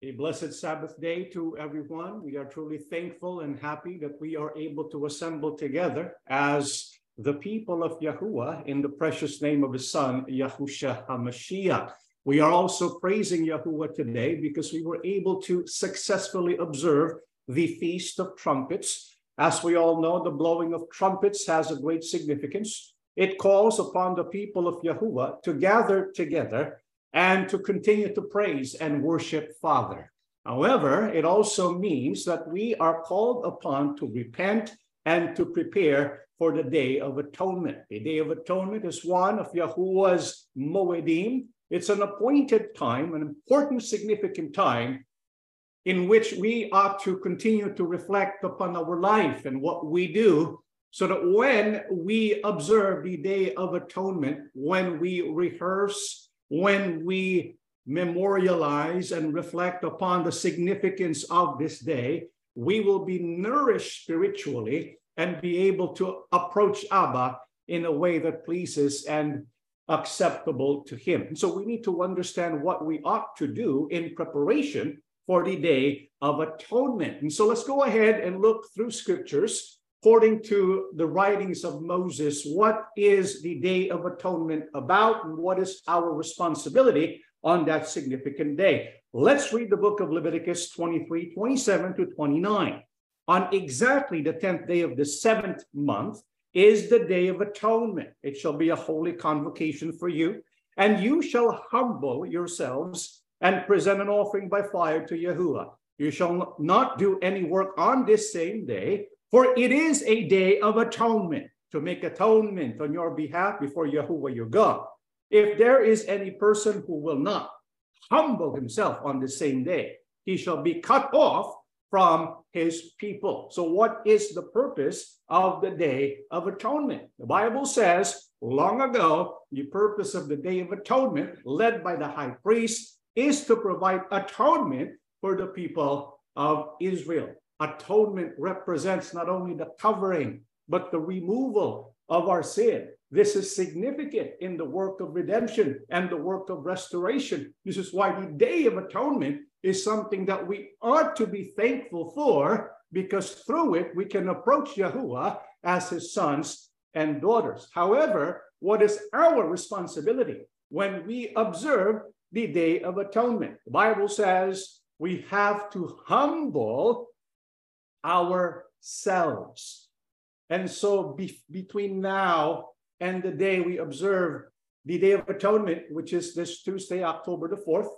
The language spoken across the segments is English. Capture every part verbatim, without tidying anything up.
A blessed Sabbath day to everyone. We are truly thankful and happy that we are able to assemble together as the people of Yahuwah in the precious name of his son, Yahusha HaMashiach. We are also praising Yahuwah today because we were able to successfully observe the Feast of Trumpets. As we all know, the blowing of trumpets has a great significance. It calls upon the people of Yahuwah to gather together and to continue to praise and worship Father. However, it also means that we are called upon to repent and to prepare for the Day of Atonement. The Day of Atonement is one of Yahuwah's Moedim. It's an appointed time, an important, significant time in which we ought to continue to reflect upon our life and what we do, so that when we observe the Day of Atonement, when we rehearse, when we memorialize and reflect upon the significance of this day, we will be nourished spiritually and be able to approach Abba in a way that pleases and acceptable to him. And so we need to understand what we ought to do in preparation for the Day of Atonement. And so let's go ahead and look through scriptures according to the writings of Moses. What is the Day of Atonement about, and what is our responsibility on that significant day? Let's read the book of Leviticus twenty-three, twenty-seven to twenty-nine. On exactly the tenth day of the seventh month is the Day of Atonement. It shall be a holy convocation for you, and you shall humble yourselves and present an offering by fire to Yahuwah. You shall not do any work on this same day, for it is a day of atonement, to make atonement on your behalf before Yahuwah your God. If there is any person who will not humble himself on the same day, he shall be cut off from his people. So what is the purpose of the Day of Atonement? The Bible says long ago, the purpose of the Day of Atonement, led by the high priest, is to provide atonement for the people of Israel. Atonement represents not only the covering, but the removal of our sin. This is significant in the work of redemption and the work of restoration. This is why the Day of Atonement is something that we ought to be thankful for, because through it we can approach Yahuwah as his sons and daughters. However, what is our responsibility when we observe the Day of Atonement? The Bible says we have to humble ourselves. And so be between now and the day we observe the Day of Atonement, which is this Tuesday, October the fourth,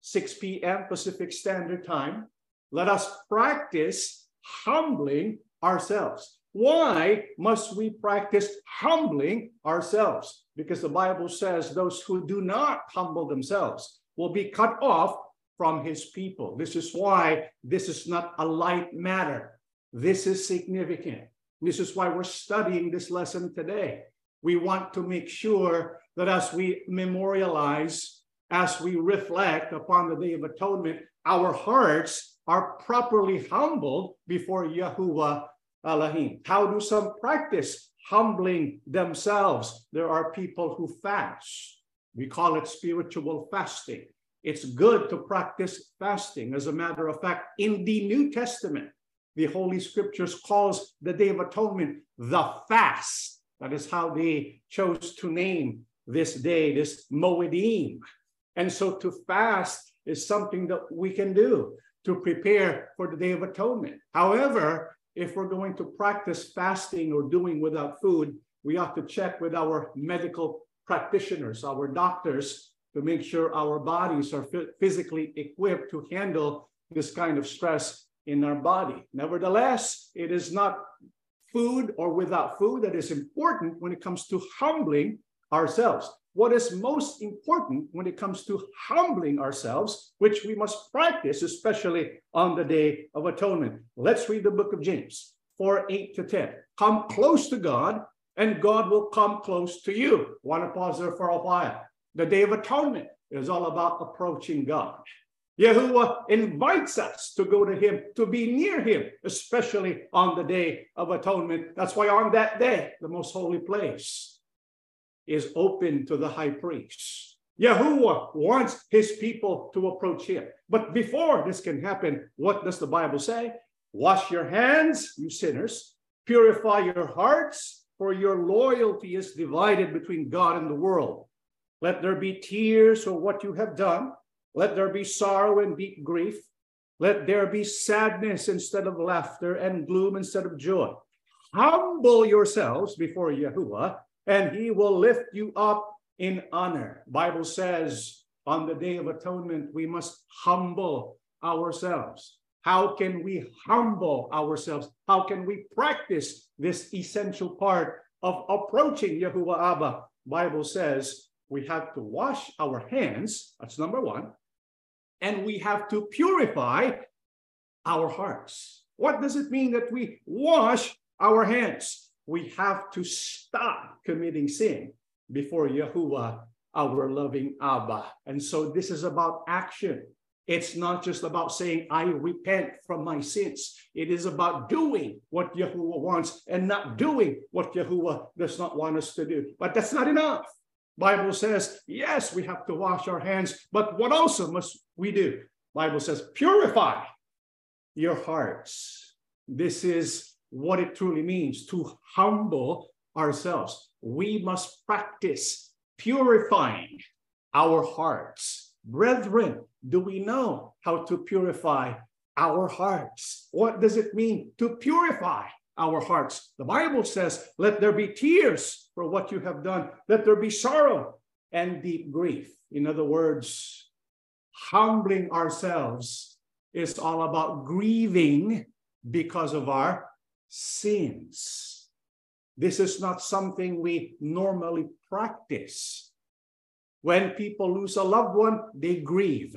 six p m Pacific Standard Time, let us practice humbling ourselves. Why must we practice humbling ourselves? Because the Bible says those who do not humble themselves will be cut off from his people. This is why this is not a light matter. This is significant. This is why we're studying this lesson today. We want to make sure that as we memorialize, as we reflect upon the Day of Atonement, our hearts are properly humbled before Yahuwah Elohim. How do some practice humbling themselves? There are people who fast. We call it spiritual fasting. It's good to practice fasting. As a matter of fact, in the New Testament, the Holy Scriptures calls the Day of Atonement the fast. That is how they chose to name this day, this Moedim. And so to fast is something that we can do to prepare for the Day of Atonement. However, if we're going to practice fasting or doing without food, we have to check with our medical practitioners, our doctors, to make sure our bodies are physically equipped to handle this kind of stress in our body. Nevertheless, it is not food or without food that is important when it comes to humbling ourselves. What is most important when it comes to humbling ourselves, which we must practice, especially on the Day of Atonement? Let's read the book of James four, eight to ten. Come close to God, and God will come close to you. Want to pause there for a while? The Day of Atonement is all about approaching God. Yahuwah invites us to go to him, to be near him, especially on the Day of Atonement. That's why on that day, the most holy place is open to the high priest. Yahuwah wants his people to approach him. But before this can happen, what does the Bible say? Wash your hands, you sinners. Purify your hearts, for your loyalty is divided between God and the world. Let there be tears for what you have done. Let there be sorrow and deep grief. Let there be sadness instead of laughter and gloom instead of joy. Humble yourselves before Yahuwah, and he will lift you up in honor. Bible says on the Day of Atonement, we must humble ourselves. How can we humble ourselves? How can we practice this essential part of approaching Yahuwah Abba? Bible says we have to wash our hands. That's number one. And we have to purify our hearts. What does it mean that we wash our hands? We have to stop committing sin before Yahuwah, our loving Abba. And so this is about action. It's not just about saying, I repent from my sins. It is about doing what Yahuwah wants and not doing what Yahuwah does not want us to do. But that's not enough. Bible says, yes, we have to wash our hands, but what also must we do? Bible says, purify your hearts. This is what it truly means to humble ourselves. We must practice purifying our hearts. Brethren, do we know how to purify our hearts? What does it mean to purify our hearts? The Bible says, let there be tears for what you have done. Let there be sorrow and deep grief. In other words, humbling ourselves is all about grieving because of our sins. This is not something we normally practice. When people lose a loved one, they grieve.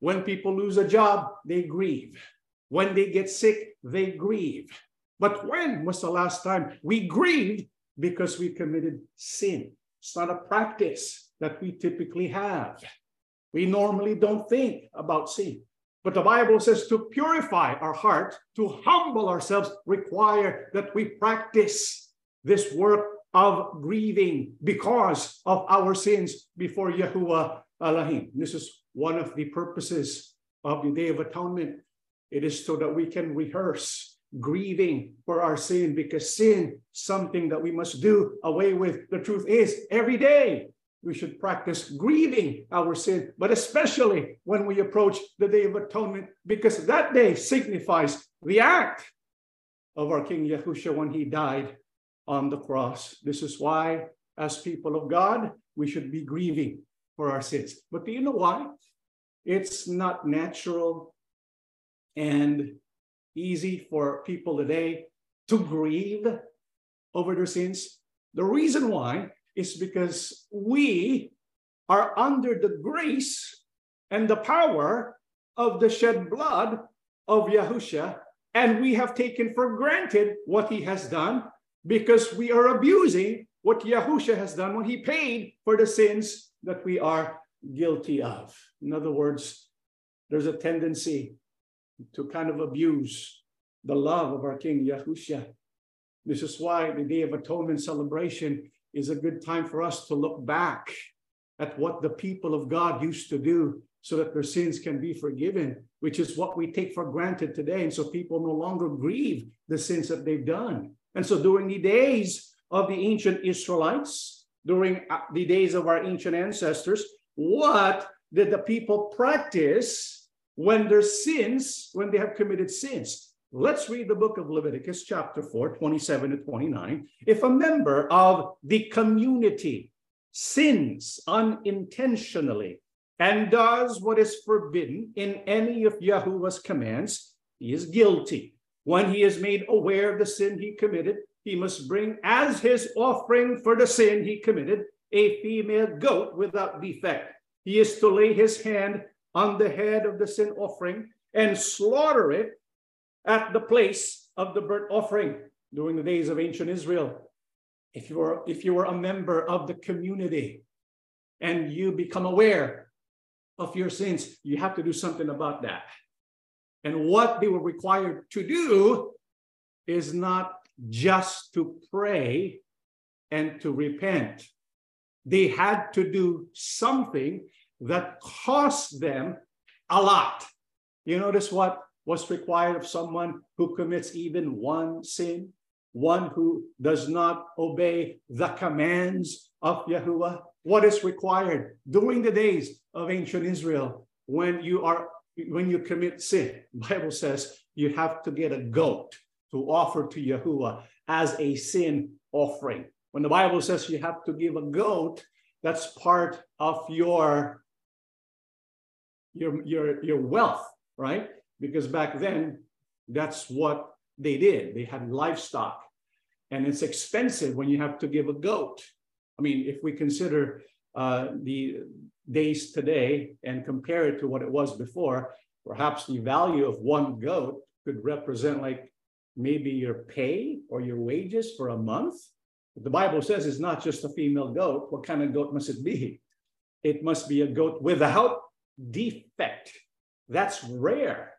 When people lose a job, they grieve. When they get sick, they grieve. But when was the last time we grieved because we committed sin? It's not a practice that we typically have. We normally don't think about sin. But the Bible says to purify our heart, to humble ourselves, require that we practice this work of grieving because of our sins before Yahuwah Elohim. This is one of the purposes of the Day of Atonement. It is so that we can rehearse grieving for our sin, because sin, something that we must do away with. The truth is, every day we should practice grieving our sin, but especially when we approach the Day of Atonement, because that day signifies the act of our King Yahushua when he died on the cross. This is why, as people of God, we should be grieving for our sins. But do you know why? It's not natural and easy for people today to grieve over their sins. The reason why is because we are under the grace and the power of the shed blood of Yahusha, and we have taken for granted what he has done because we are abusing what Yahusha has done when he paid for the sins that we are guilty of. In other words, there's a tendency to kind of abuse the love of our King Yahusha. This is why the Day of Atonement celebration is a good time for us to look back at what the people of God used to do so that their sins can be forgiven, which is what we take for granted today. And so people no longer grieve the sins that they've done. And so during the days of the ancient Israelites, during the days of our ancient ancestors, what did the people practice when their sins, when they have committed sins? Let's read the book of Leviticus chapter four, twenty-seven to twenty-nine. If a member of the community sins unintentionally and does what is forbidden in any of Yahuwah's commands, he is guilty. When he is made aware of the sin he committed, he must bring as his offering for the sin he committed a female goat without defect. He is to lay his hand on the head of the sin offering and slaughter it at the place of the burnt offering. During the days of ancient Israel, if you were, if you were a member of the community and you become aware of your sins, you have to do something about that. And what they were required to do is not just to pray and to repent, they had to do something that cost them a lot. You notice what was required of someone who commits even one sin, one who does not obey the commands of Yahuwah. What is required during the days of ancient Israel when you are when you commit sin? The Bible says you have to get a goat to offer to Yahuwah as a sin offering. When the Bible says you have to give a goat, that's part of your, your, your, your wealth, right? Because back then, that's what they did. They had livestock. And it's expensive when you have to give a goat. I mean, if we consider uh, the days today and compare it to what it was before, perhaps the value of one goat could represent like maybe your pay or your wages for a month. The Bible says it's not just a female goat. What kind of goat must it be? It must be a goat without defect. That's rare.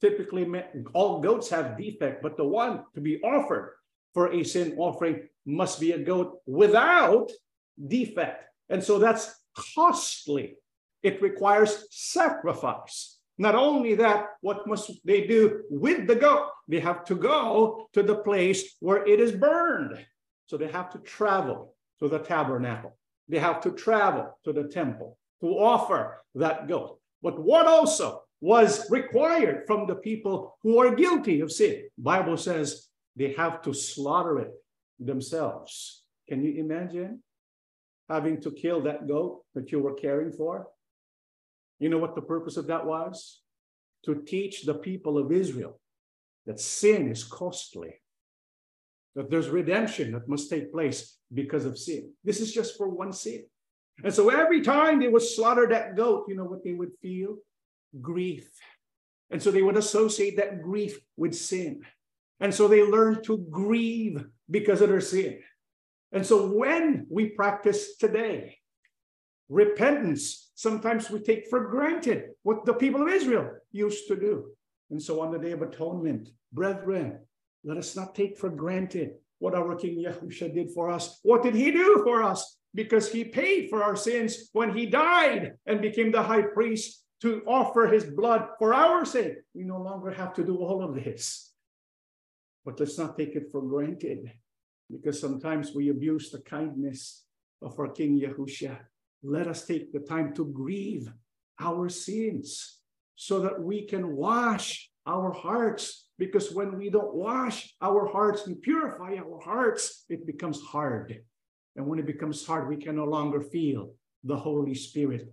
Typically, all goats have defect, but the one to be offered for a sin offering must be a goat without defect. And so that's costly. It requires sacrifice. Not only that, what must they do with the goat? They have to go to the place where it is burned. So they have to travel to the tabernacle. They have to travel to the temple to offer that goat. But what also was required from the people who are guilty of sin? The Bible says they have to slaughter it themselves. Can you imagine having to kill that goat that you were caring for? You know what the purpose of that was? To teach the people of Israel that sin is costly, that there's redemption that must take place because of sin. This is just for one sin. And so every time they would slaughter that goat, you know what they would feel? Grief. And so they would associate that grief with sin. And so they learned to grieve because of their sin. And so when we practice today repentance, sometimes we take for granted what the people of Israel used to do. And so on the Day of Atonement, brethren, let us not take for granted what our King Yahusha did for us. What did he do for us? Because he paid for our sins when he died and became the high priest to offer his blood for our sake. We no longer have to do all of this. But let's not take it for granted, because sometimes we abuse the kindness of our King Yahusha. Let us take the time to grieve our sins so that we can wash our hearts. Because when we don't wash our hearts and purify our hearts, it becomes hard. And when it becomes hard, we can no longer feel the Holy Spirit.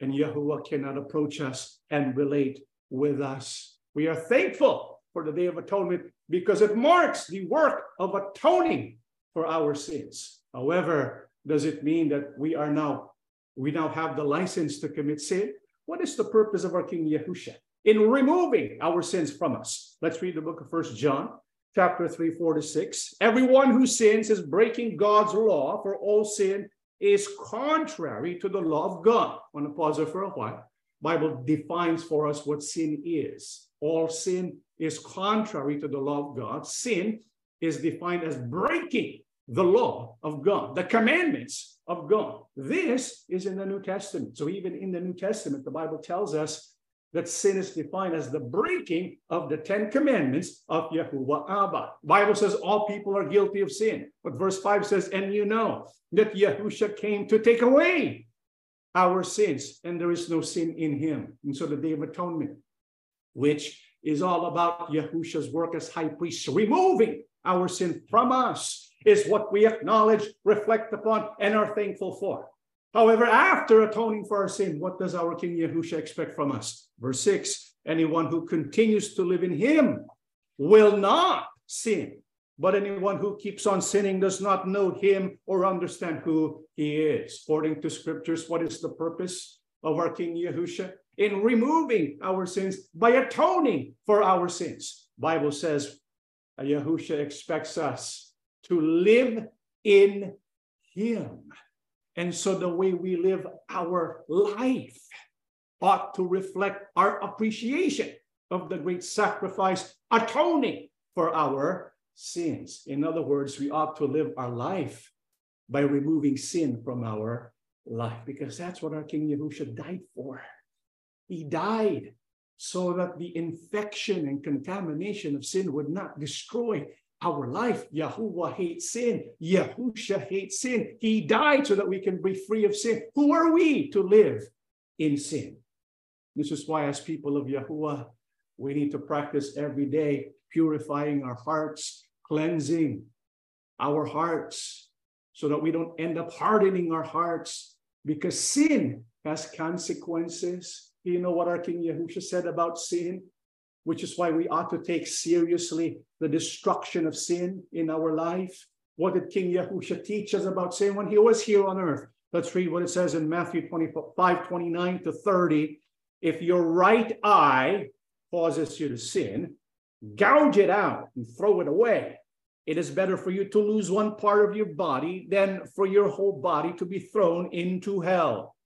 And Yahuwah cannot approach us and relate with us. We are thankful for the Day of Atonement because it marks the work of atoning for our sins. However, does it mean that we are now, we now have the license to commit sin? What is the purpose of our King Yahusha in removing our sins from us? Let's read the book of First John, chapter three, four to six. Everyone who sins is breaking God's law, for all sin is contrary to the law of God. I want to pause there for a while. The Bible defines for us what sin is. All sin is contrary to the law of God. Sin is defined as breaking the law of God, the commandments of God. This is in the New Testament. So even in the New Testament, the Bible tells us that sin is defined as the breaking of the Ten Commandments of Yahuwah Abba. The Bible says all people are guilty of sin. But verse five says, and you know that Yahusha came to take away our sins, and there is no sin in him. And so the Day of Atonement, which is all about Yahusha's work as high priest, removing our sin from us, is what we acknowledge, reflect upon, and are thankful for. However, after atoning for our sin, what does our King Yahusha expect from us? Verse six, anyone who continues to live in him will not sin, but anyone who keeps on sinning does not know him or understand who he is. According to scriptures, what is the purpose of our King Yahusha in removing our sins by atoning for our sins? The Bible says Yahusha expects us to live in him. And so the way we live our life ought to reflect our appreciation of the great sacrifice atoning for our sins. In other words, we ought to live our life by removing sin from our life, because that's what our King Yahusha died for. He died so that the infection and contamination of sin would not destroy our life. Yahuwah hates sin. Yahusha hates sin. He died so that we can be free of sin. Who are we to live in sin? This is why, as people of Yahuwah, we need to practice every day purifying our hearts, cleansing our hearts, so that we don't end up hardening our hearts, because sin has consequences. Do you know what our King Yahusha said about sin? Which is why we ought to take seriously the destruction of sin in our life. What did King Yahusha teach us about sin when he was here on earth? Let's read what it says in Matthew twenty-five, twenty-nine to thirty. If your right eye causes you to sin, gouge it out and throw it away. It is better for you to lose one part of your body than for your whole body to be thrown into hell.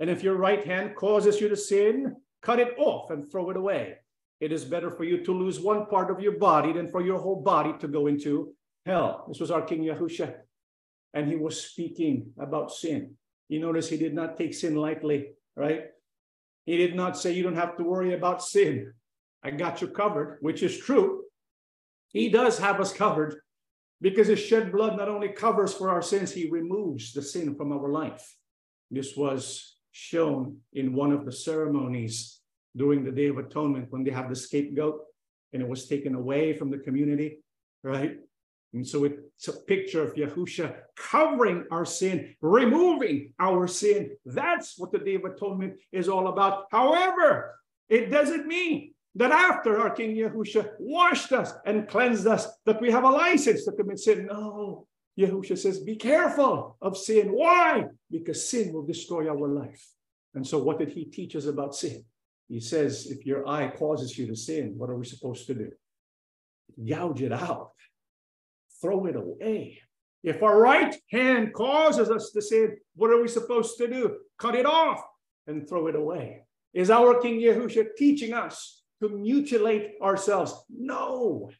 And if your right hand causes you to sin, cut it off and throw it away. It is better for you to lose one part of your body than for your whole body to go into hell. This was our King Yahusha, and he was speaking about sin. You notice he did not take sin lightly, right? He did not say, you don't have to worry about sin. I got you covered, which is true. He does have us covered, because his shed blood not only covers for our sins, he removes the sin from our life. This was shown in one of the ceremonies during the Day of Atonement, when they have the scapegoat and it was taken away from the community, right? And so it's a picture of Yahusha covering our sin, removing our sin. That's what the Day of Atonement is all about. However, it doesn't mean that after our King Yahusha washed us and cleansed us, that we have a license to commit sin. No, Yahusha says, be careful of sin. Why? Because sin will destroy our life. And so what did he teach us about sin? He says, if your eye causes you to sin, what are we supposed to do? Gouge it out. Throw it away. If our right hand causes us to sin, what are we supposed to do? Cut it off and throw it away. Is our King Yahusha teaching us to mutilate ourselves? No.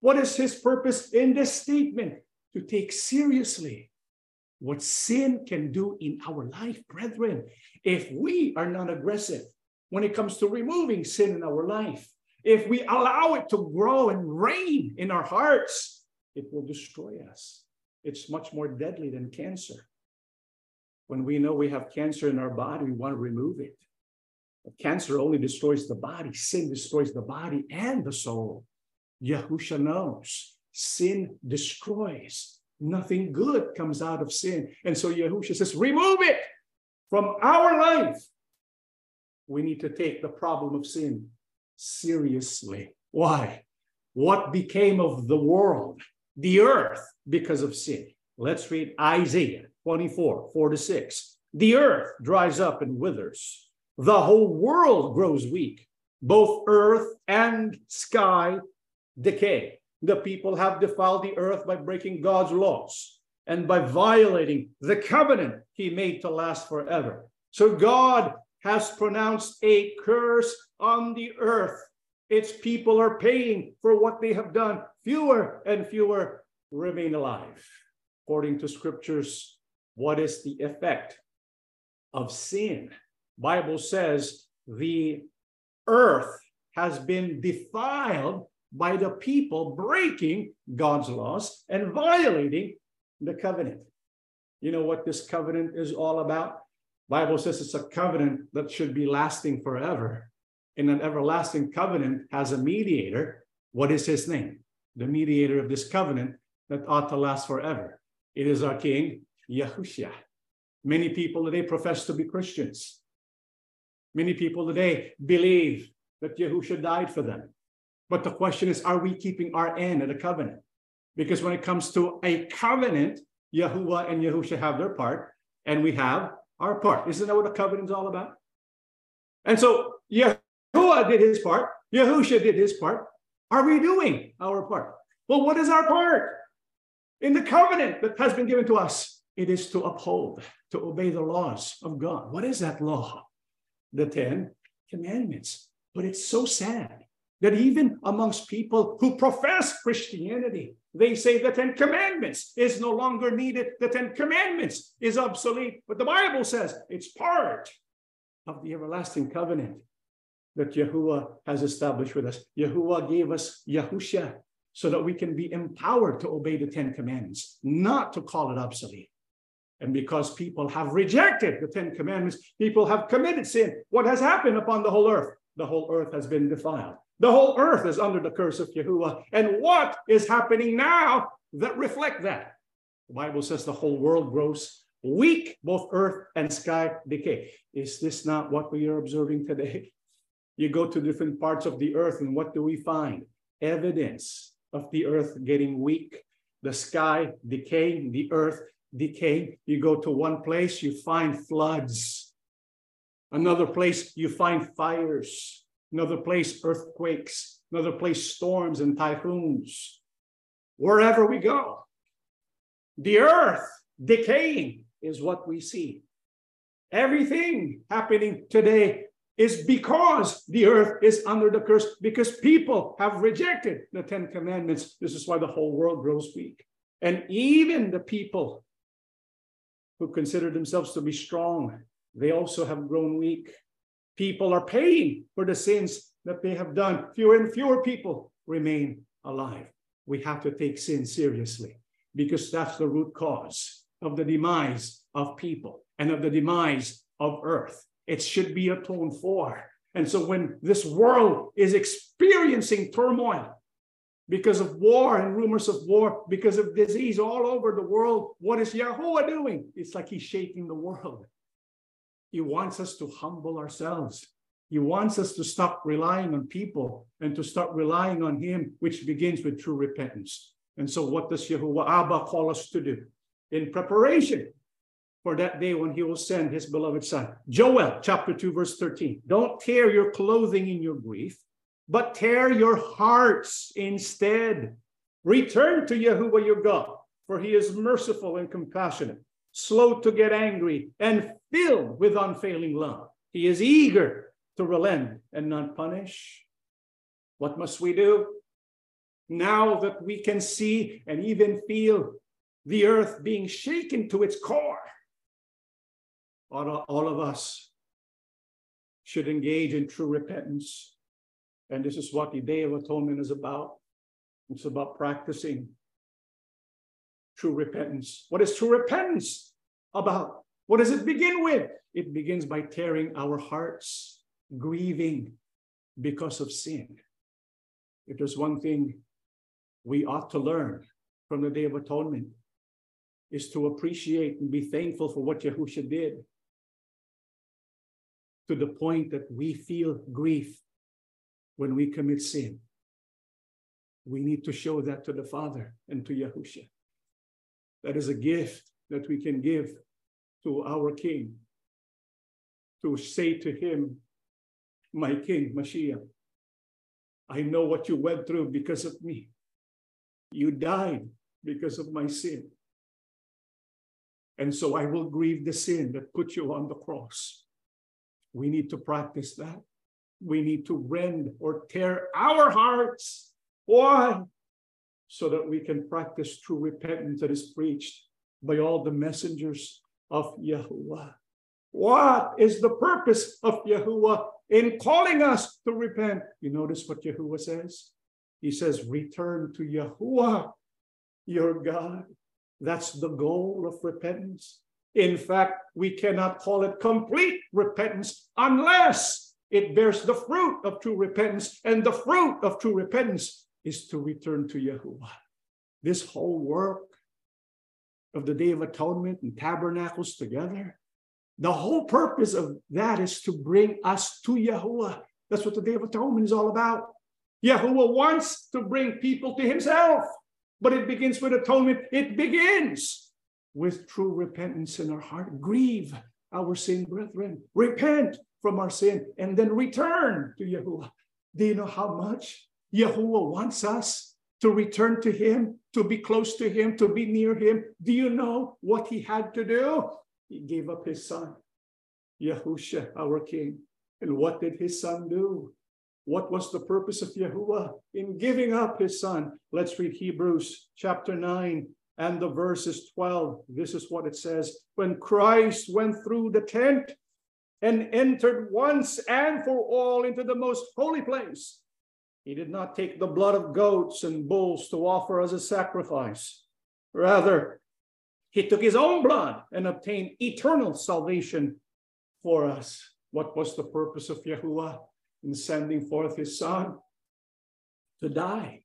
What is his purpose in this statement? To take seriously what sin can do in our life, brethren, if we are not aggressive when it comes to removing sin in our life. If we allow it to grow and reign in our hearts, it will destroy us. It's much more deadly than cancer. When we know we have cancer in our body, we want to remove it. But cancer only destroys the body. Sin destroys the body and the soul. Yahusha knows sin destroys. Nothing good comes out of sin. And so Yahusha says, remove it from our life. We need to take the problem of sin seriously. Why? What became of the world, the earth, because of sin? Let's read Isaiah twenty-four, four to six. The earth dries up and withers. The whole world grows weak. Both earth and sky decay. The people have defiled the earth by breaking God's laws and by violating the covenant he made to last forever. So God has pronounced a curse on the earth. Its people are paying for what they have done. Fewer and fewer remain alive. According to scriptures, what is the effect of sin? Bible says the earth has been defiled by the people breaking God's laws and violating the covenant. You know what this covenant is all about? Bible says it's a covenant that should be lasting forever. And an everlasting covenant has a mediator. What is his name? The mediator of this covenant that ought to last forever. It is our King, Yahusha. Many people today profess to be Christians. Many people today believe that Yahusha died for them. But the question is, are we keeping our end of the covenant? Because when it comes to a covenant, Yahuwah and Yahusha have their part, and we have our part. Isn't that what a covenant is all about? And so Yahuwah did his part. Yahusha did his part. Are we doing our part? Well, what is our part in the covenant that has been given to us? It is to uphold, to obey the laws of God. What is that law? The Ten Commandments. But it's so sad that even amongst people who profess Christianity, they say the Ten Commandments is no longer needed. The Ten Commandments is obsolete. But the Bible says it's part of the everlasting covenant that Yahuwah has established with us. Yahuwah gave us Yahusha so that we can be empowered to obey the Ten Commandments, not to call it obsolete. And because people have rejected the Ten Commandments, people have committed sin. What has happened upon the whole earth? The whole earth has been defiled. The whole earth is under the curse of Yahuwah. And what is happening now that reflect that? The Bible says the whole world grows weak, both earth and sky decay. Is this not what we are observing today? You go to different parts of the earth, and what do we find? Evidence of the earth getting weak, the sky decaying, the earth decaying. You go to one place, you find floods. Another place, you find fires. Another place, earthquakes. Another place, storms and typhoons. Wherever we go, the earth decaying is what we see. Everything happening today is because the earth is under the curse, because people have rejected the Ten Commandments. This is why the whole world grows weak. And even the people who consider themselves to be strong, they also have grown weak. People are paying for the sins that they have done. Fewer and fewer people remain alive. We have to take sin seriously, because that's the root cause of the demise of people and of the demise of earth. It should be atoned for. And so when this world is experiencing turmoil because of war and rumors of war, because of disease all over the world, what is Yahuwah doing? It's like he's shaking the world. He wants us to humble ourselves. He wants us to stop relying on people and to start relying on him, which begins with true repentance. And so what does Yahuwah Abba call us to do? In preparation for that day when he will send his beloved son. Joel chapter two, verse thirteen. Don't tear your clothing in your grief, but tear your hearts instead. Return to Yahuwah your God, for he is merciful and compassionate, slow to get angry, and filled with unfailing love. He is eager to relent and not punish. What must we do? Now that we can see and even feel the earth being shaken to its core, all of us should engage in true repentance. And this is what the Day of Atonement is about. It's about practicing true repentance. What is true repentance about? What does it begin with? It begins by tearing our hearts, grieving because of sin. If there's one thing we ought to learn from the Day of Atonement, is to appreciate and be thankful for what Yahusha did, to the point that we feel grief when we commit sin. We need to show that to the Father and to Yahusha. That is a gift that we can give to our King, to say to him, my King, Mashiach, I know what you went through because of me. You died because of my sin. And so I will grieve the sin that put you on the cross. We need to practice that. We need to rend or tear our hearts. Why? So that we can practice true repentance that is preached by all the messengers of Yahuwah. What is the purpose of Yahuwah in calling us to repent? You notice what Yahuwah says? He says, return to Yahuwah, your God. That's the goal of repentance. In fact, we cannot call it complete repentance unless it bears the fruit of true repentance. And the fruit of true repentance is to return to Yahuwah. This whole work of the Day of Atonement and tabernacles together, the whole purpose of that is to bring us to Yahuwah. That's what the Day of Atonement is all about. Yahuwah wants to bring people to himself. But it begins with atonement. It begins with true repentance in our heart. Grieve our sin, brethren. Repent from our sin and then return to Yahuwah. Do you know how much Yahuwah wants us to return to him, to be close to him, to be near him? Do you know what he had to do? He gave up his son, Yahusha, our King. And what did his son do? What was the purpose of Yahuwah in giving up his son? Let's read Hebrews chapter nine and the verses twelve. This is what it says. When Christ went through the tent and entered once and for all into the most holy place, he did not take the blood of goats and bulls to offer as a sacrifice. Rather, he took his own blood and obtained eternal salvation for us. What was the purpose of Yahuwah in sending forth his son? To die,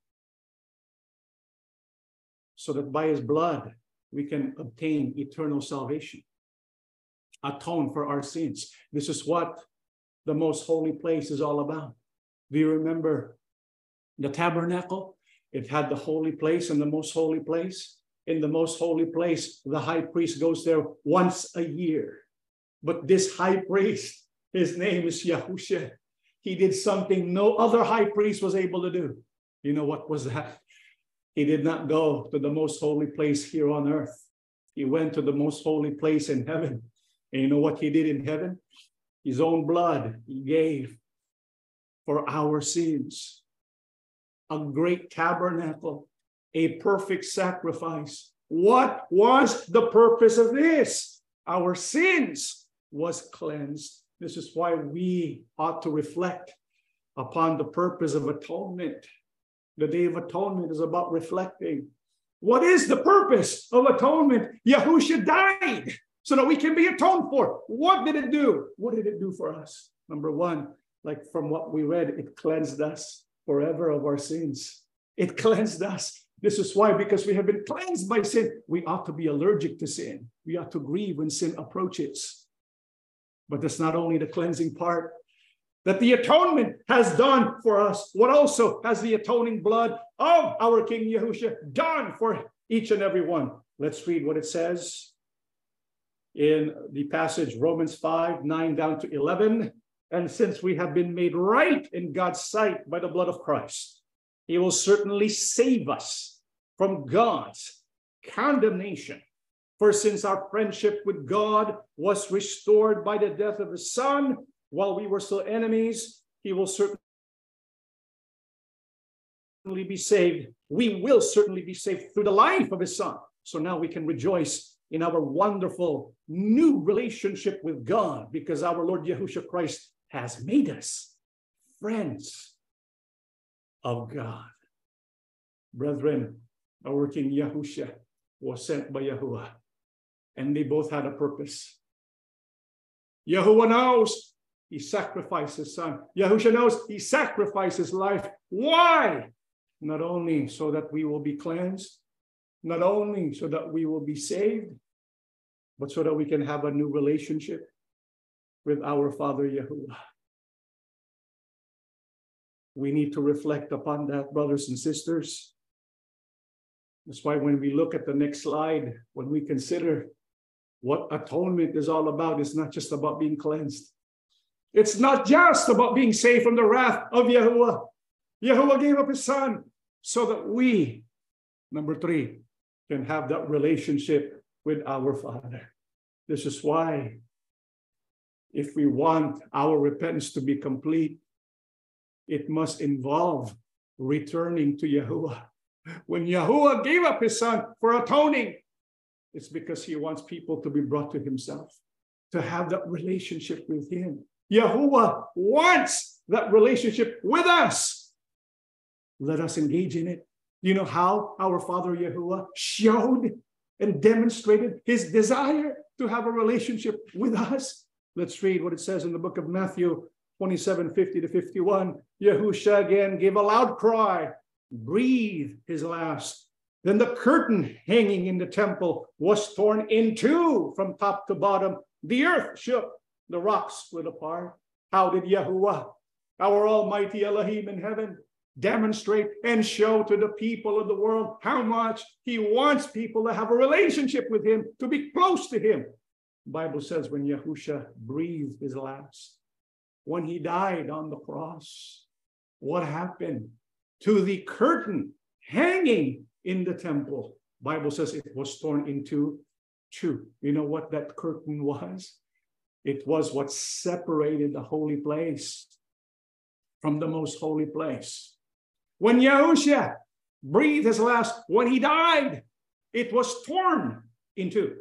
so that by his blood we can obtain eternal salvation, atone for our sins. This is what the most holy place is all about. Do you remember the tabernacle? It had the holy place and the most holy place. In the most holy place, the high priest goes there once a year. But this high priest, his name is Yahusha. He did something no other high priest was able to do. You know what was that? He did not go to the most holy place here on earth. He went to the most holy place in heaven. And you know what he did in heaven? His own blood he gave for our sins. A great tabernacle. A perfect sacrifice. What was the purpose of this? Our sins was cleansed. This is why we ought to reflect upon the purpose of atonement. The Day of Atonement is about reflecting. What is the purpose of atonement? Yahusha died so that we can be atoned for. What did it do? What did it do for us? Number one, like from what we read, it cleansed us forever of our sins. It cleansed us. This is why, because we have been cleansed by sin, we ought to be allergic to sin. We ought to grieve when sin approaches. But that's not only the cleansing part that the atonement has done for us. What also has the atoning blood of our King Yahusha done for each and every one? Let's read what it says in the passage Romans five, nine down to eleven. And since we have been made right in God's sight by the blood of Christ, he will certainly save us from God's condemnation. For since our friendship with God was restored by the death of his son, while we were still enemies, he will certainly be saved. We will certainly be saved through the life of his son. So now we can rejoice in our wonderful new relationship with God, because our Lord Yahushua Christ has made us friends of God. Brethren, our King Yahusha was sent by Yahuwah, and they both had a purpose. Yahuwah knows he sacrificed his son. Yahusha knows he sacrificed his life. Why? Not only so that we will be cleansed, not only so that we will be saved, but so that we can have a new relationship with our Father Yahuwah. We need to reflect upon that, brothers and sisters. That's why when we look at the next slide, when we consider what atonement is all about, it's not just about being cleansed. It's not just about being saved from the wrath of Yahuwah. Yahuwah gave up his son so that we, number three, can have that relationship with our Father. This is why if we want our repentance to be complete, it must involve returning to Yahuwah. When Yahuwah gave up his son for atoning, it's because he wants people to be brought to himself, to have that relationship with him. Yahuwah wants that relationship with us. Let us engage in it. You know how our Father Yahuwah showed and demonstrated his desire to have a relationship with us? Let's read what it says in the book of Matthew twenty-seven, fifty to fifty-one, Yahusha again gave a loud cry, breathed his last. Then the curtain hanging in the temple was torn in two from top to bottom. The earth shook, the rocks split apart. How did Yahuwah, our Almighty Elohim in heaven, demonstrate and show to the people of the world how much he wants people to have a relationship with him, to be close to him? The Bible says when Yahusha breathed his last, when he died on the cross, what happened to the curtain hanging in the temple? Bible says it was torn into two. You know what that curtain was? It was what separated the holy place from the most holy place. When Yahusha breathed his last, when he died, it was torn in two.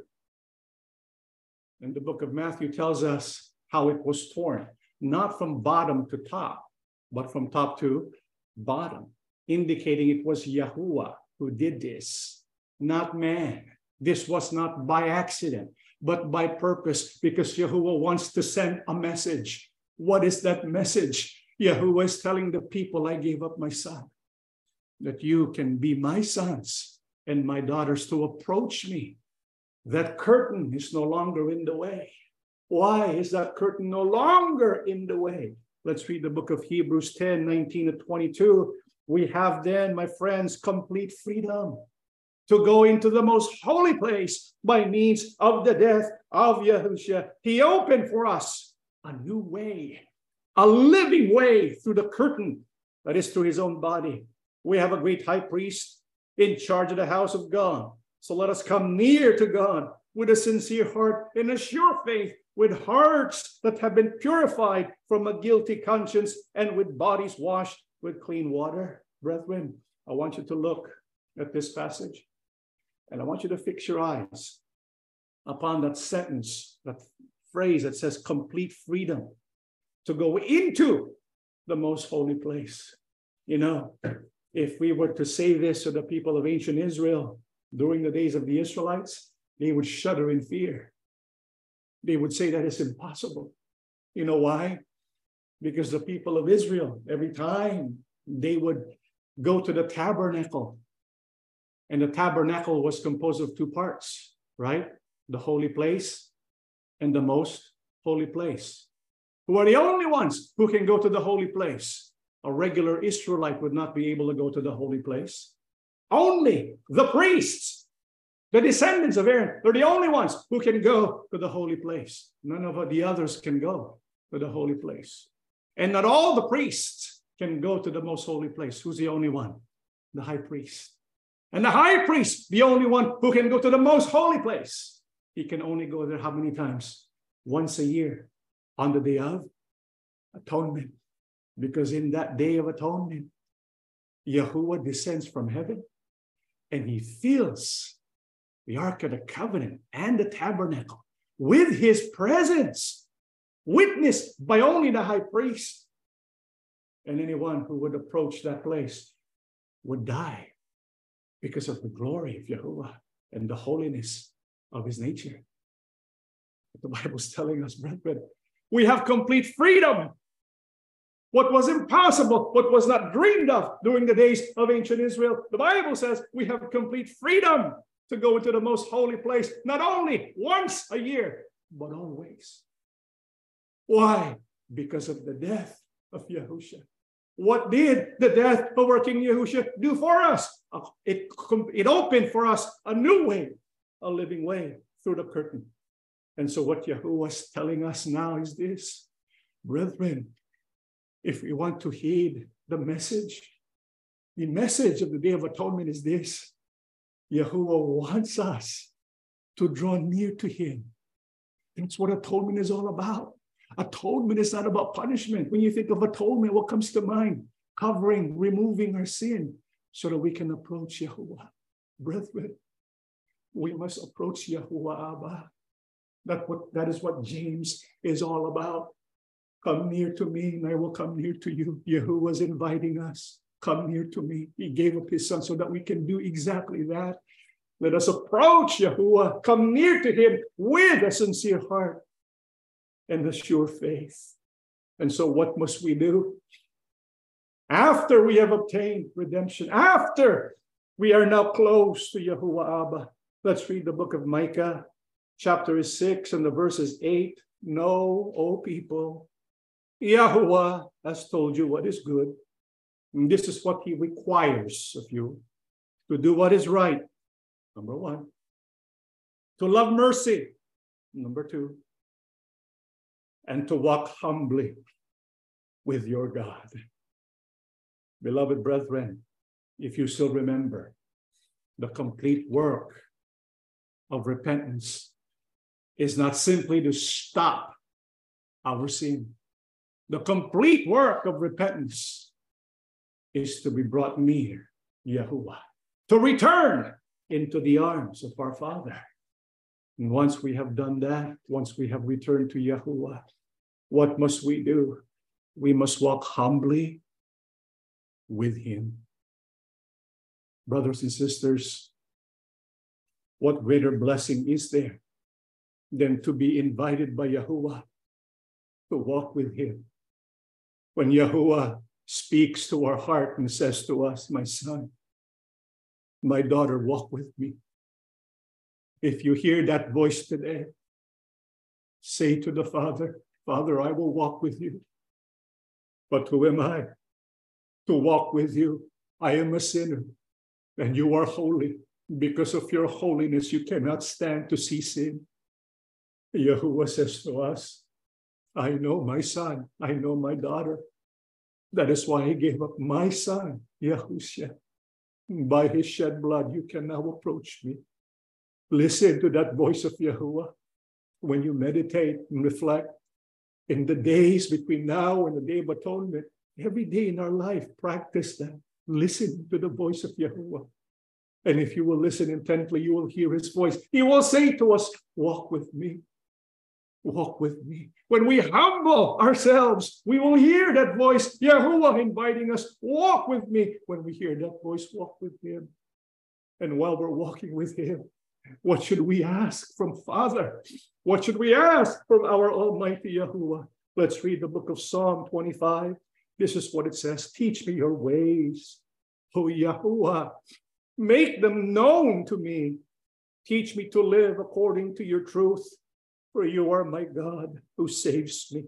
And the book of Matthew tells us how it was torn, not from bottom to top, but from top to bottom, indicating it was Yahuwah who did this, not man. This was not by accident, but by purpose, because Yahuwah wants to send a message. What is that message? Yahuwah is telling the people, I gave up my son, that you can be my sons and my daughters to approach me. That curtain is no longer in the way. Why is that curtain no longer in the way? Let's read the book of Hebrews ten, nineteen to twenty-two. We have then, my friends, complete freedom to go into the most holy place by means of the death of Yahushua. He opened for us a new way, a living way through the curtain, that is through his own body. We have a great high priest in charge of the house of God. So let us come near to God with a sincere heart and a sure faith, with hearts that have been purified from a guilty conscience and with bodies washed with clean water. Brethren, I want you to look at this passage and I want you to fix your eyes upon that sentence, that phrase that says complete freedom to go into the most holy place. You know, if we were to say this to the people of ancient Israel during the days of the Israelites, they would shudder in fear. They would say that it's impossible. You know why? Because the people of Israel, every time they would go to the tabernacle, and the tabernacle was composed of two parts, right? The holy place and the most holy place. Who are the only ones who can go to the holy place? A regular Israelite would not be able to go to the holy place. Only the priests, the descendants of Aaron, are the only ones who can go to the holy place. None of the others can go to the holy place. And not all the priests can go to the most holy place. Who's the only one? The high priest. And the high priest, the only one who can go to the most holy place. He can only go there how many times? Once a year, on the Day of Atonement. Because in that Day of Atonement, Yahuwah descends from heaven and he fills the Ark of the Covenant and the tabernacle with his presence, witnessed by only the high priest. And anyone who would approach that place would die because of the glory of Yahuwah and the holiness of his nature. But the Bible's telling us, brethren, we have complete freedom. What was impossible, what was not dreamed of during the days of ancient Israel, the Bible says we have complete freedom to go into the most holy place, not only once a year, but always. Why? Because of the death of Yahusha. What did the death of our King Yahusha do for us? It, it opened for us a new way, a living way through the curtain. And so what Yahuwah is telling us now is this, brethren, if we want to heed the message, the message of the Day of Atonement is this. Yahuwah wants us to draw near to him. That's what atonement is all about. Atonement is not about punishment. When you think of atonement, what comes to mind? Covering, removing our sin so that we can approach Yahuwah. Brethren, we must approach Yahuwah Abba. That, what, that is what James is all about. Come near to me and I will come near to you. Yahuwah is inviting us. Come near to me. He gave up his son so that we can do exactly that. Let us approach Yahuwah. Come near to him with a sincere heart and a sure faith. And so what must we do? After we have obtained redemption, after we are now close to Yahuwah Abba, let's read the book of Micah, chapter six and the verses eight. Know, O people, Yahuwah has told you what is good. And this is what he requires of you, to do what is right, number one, to love mercy, number two, and to walk humbly with your God. Beloved brethren, if you still remember the complete work of repentance is not simply to stop our sin, The complete work of repentance is to be brought near Yahuwah, to return into the arms of our Father. And once we have done that, once we have returned to Yahuwah, what must we do? We must walk humbly with Him. Brothers and sisters, what greater blessing is there than to be invited by Yahuwah to walk with Him? When Yahuwah speaks to our heart and says to us, "My son, my daughter, walk with me." If you hear that voice today, say to the Father, "Father, I will walk with you." But who am I to walk with you? I am a sinner, and you are holy. Because of your holiness, you cannot stand to see sin. Yahuwah says to us, "I know my son, I know my daughter." That is why He gave up my son, Yahusha. By His shed blood, you can now approach me. Listen to that voice of Yahuwah when you meditate and reflect. In the days between now and the Day of Atonement, every day in our life, practice that. Listen to the voice of Yahuwah. And if you will listen intently, you will hear His voice. He will say to us, "Walk with me. Walk with me." When we humble ourselves, we will hear that voice, Yahuwah inviting us, "Walk with me." When we hear that voice, walk with Him. And while we're walking with Him, what should we ask from Father? What should we ask from our Almighty Yahuwah? Let's read the book of Psalm twenty-five. This is what it says: "Teach me your ways, O Yahuwah. Make them known to me. Teach me to live according to your truth, for you are my God who saves me.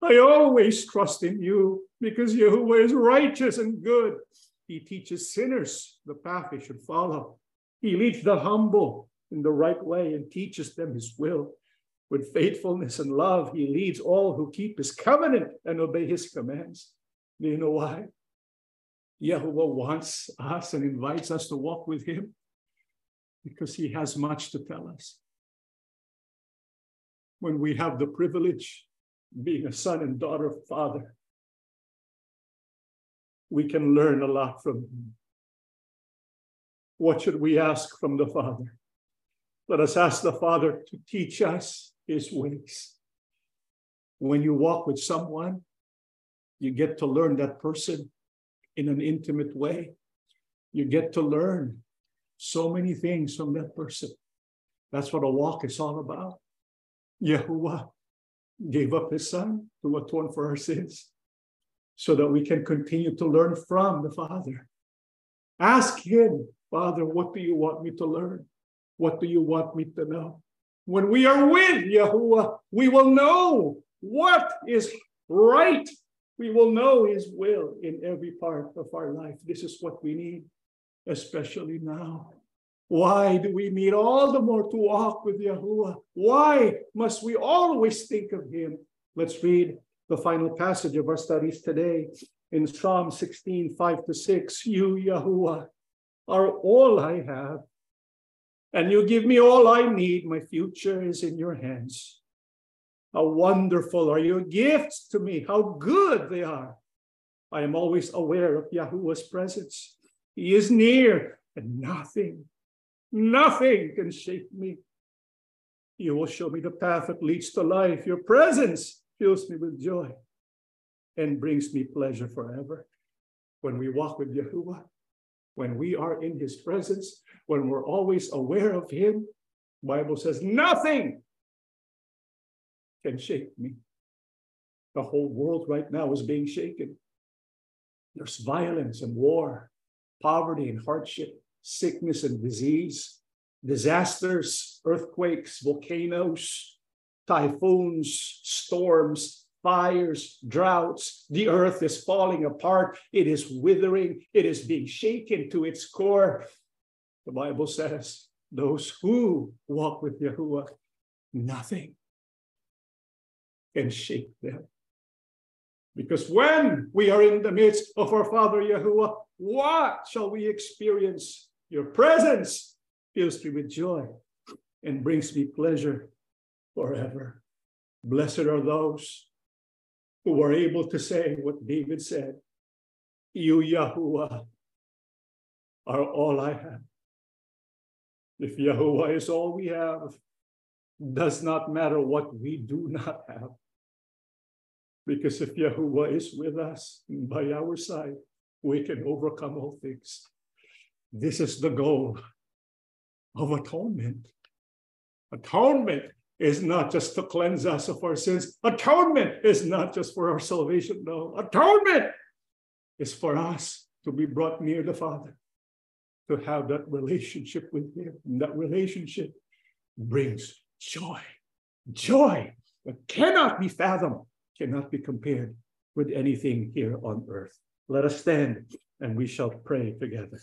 I always trust in you because Yahuwah is righteous and good. He teaches sinners the path they should follow. He leads the humble in the right way and teaches them His will. With faithfulness and love, He leads all who keep His covenant and obey His commands." Do you know why Yahuwah wants us and invites us to walk with Him? Because He has much to tell us. When we have the privilege of being a son and daughter of Father, we can learn a lot from Him. What should we ask from the Father? Let us ask the Father to teach us His ways. When you walk with someone, you get to learn that person in an intimate way. You get to learn so many things from that person. That's what a walk is all about. Yahuwah gave up His son to atone for our sins so that we can continue to learn from the Father. Ask Him, "Father, what do you want me to learn? What do you want me to know?" When we are with Yahuwah, we will know what is right. We will know His will in every part of our life. This is what we need, especially now. Why do we need all the more to walk with Yahuwah? Why must we always think of Him? Let's read the final passage of our studies today in Psalm sixteen, five to six. "You, Yahuwah, are all I have, and you give me all I need. My future is in your hands. How wonderful are your gifts to me. How good they are. I am always aware of Yahuwah's presence. He is near, and nothing, nothing can shake me. You will show me the path that leads to life. Your presence fills me with joy and brings me pleasure forever." When we walk with Yahuwah, when we are in His presence, when we're always aware of Him, the Bible says nothing can shake me. The whole world right now is being shaken. There's violence and war, poverty and hardship, sickness and disease, disasters, earthquakes, volcanoes, typhoons, storms, fires, droughts. The earth is falling apart. It is withering. It is being shaken to its core. The Bible says those who walk with Yahuwah, nothing and shake them. Because when we are in the midst of our Father Yahuwah, what shall we experience? Your presence fills me with joy and brings me pleasure forever. Blessed are those who were able to say what David said, "You, Yahuwah, are all I have." If Yahuwah is all we have, does not matter what we do not have. Because if Yahuwah is with us, by our side, we can overcome all things. This is the goal of atonement. Atonement is not just to cleanse us of our sins. Atonement is not just for our salvation, no. Atonement is for us to be brought near the Father, to have that relationship with Him. And that relationship brings joy, joy that cannot be fathomed, cannot be compared with anything here on earth. Let us stand and we shall pray together.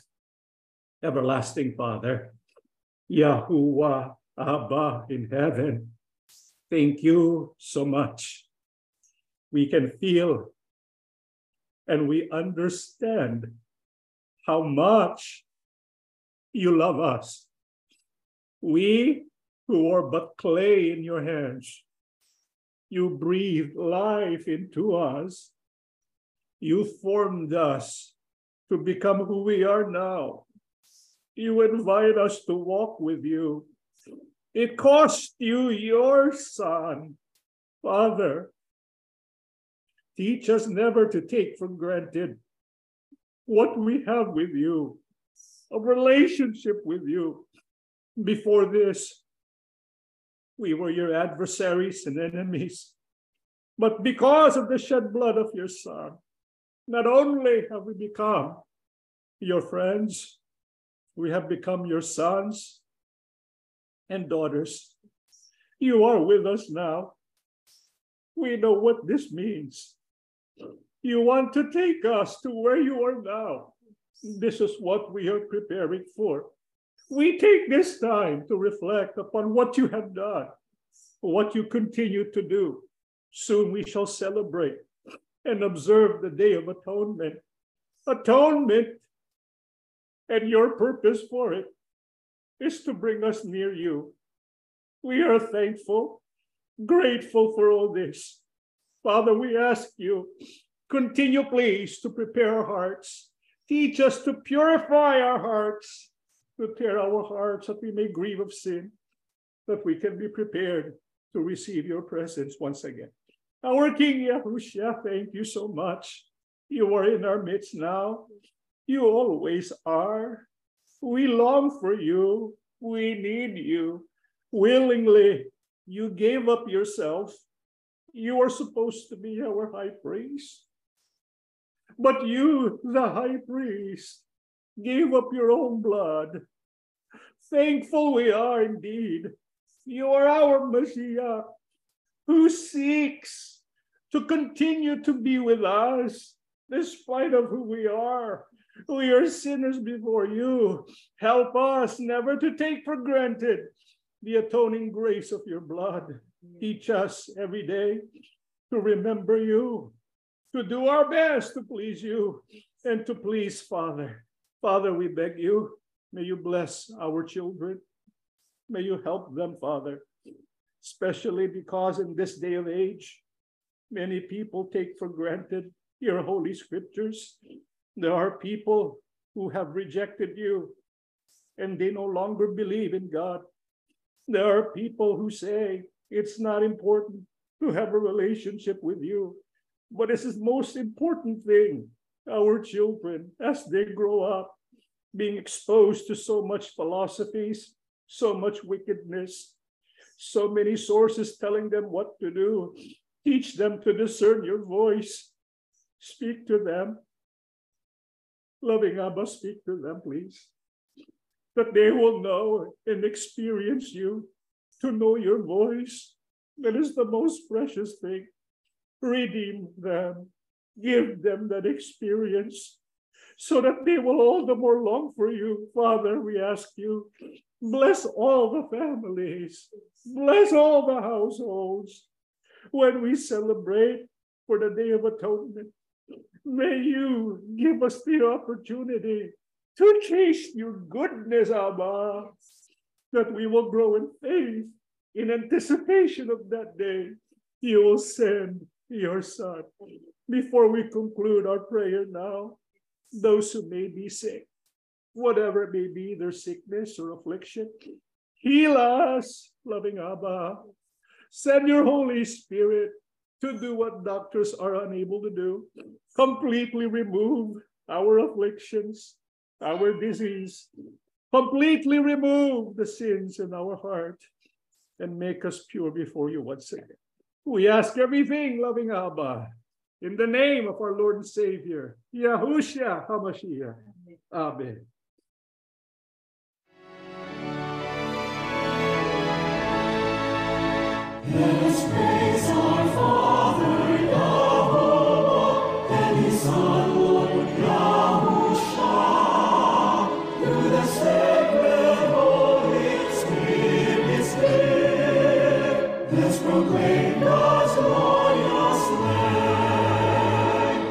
Everlasting Father, Yahuwah Abba in heaven, thank you so much. We can feel and we understand how much you love us. We who are but clay in your hands, you breathed life into us. You formed us to become who we are now. You invite us to walk with you. It cost you your Son. Father, teach us never to take for granted what we have with you, a relationship with you. Before this, we were your adversaries and enemies. But because of the shed blood of your Son, not only have we become your friends, we have become your sons and daughters. You are with us now. We know what this means. You want to take us to where you are now. This is what we are preparing for. We take this time to reflect upon what you have done, what you continue to do. Soon we shall celebrate and observe the Day of Atonement. Atonement and your purpose for it is to bring us near you. We are thankful, grateful for all this. Father, we ask you, continue please to prepare our hearts. Teach us to purify our hearts, prepare our hearts that we may grieve of sin, that we can be prepared to receive your presence once again. Our King Yahushua, thank you so much. You are in our midst now. You always are. We long for you. We need you. Willingly, you gave up yourself. You are supposed to be our high priest. But you, the high priest, gave up your own blood. Thankful we are indeed. You are our Messiah, who seeks to continue to be with us, despite of who we are. We are sinners before you. Help us never to take for granted the atoning grace of your blood. Teach us every day to remember you, to do our best to please you, and to please Father. Father, we beg you, may you bless our children. May you help them, Father, especially because in this day of age, many people take for granted your holy scriptures. There are people who have rejected you and they no longer believe in God. There are people who say it's not important to have a relationship with you. But this is the most important thing, our children, as they grow up, being exposed to so much philosophies, so much wickedness, so many sources telling them what to do. Teach them to discern your voice. Speak to them. Loving Abba, speak to them, please, that they will know and experience you, to know your voice. That is the most precious thing. Redeem them. Give them that experience so that they will all the more long for you. Father, we ask you, bless all the families. Bless all the households. When we celebrate for the Day of Atonement, may you give us the opportunity to taste your goodness, Abba, that we will grow in faith in anticipation of that day. You will send your Son. Before we conclude our prayer now, those who may be sick, whatever may be their sickness or affliction, heal us, loving Abba. Send your Holy Spirit to do what doctors are unable to do. Completely remove our afflictions, our disease. Completely remove the sins in our heart and make us pure before you once again. We ask everything, loving Abba, in the name of our Lord and Savior, Yahusha HaMashiach. Amen. Let us praise our Father, Yahuwah, and His Son, Lord Yahusha, through the sacred Holy Spirit, Spirit. Let's proclaim God's glorious name.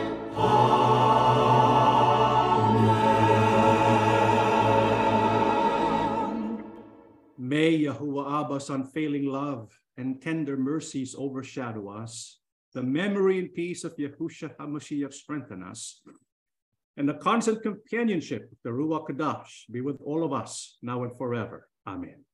Amen. May Yahuwah Abba's unfailing love and tender mercies overshadow us, the memory and peace of Yahusha HaMashiach strengthen us, and the constant companionship of the Ruach Kadash be with all of us now and forever. Amen.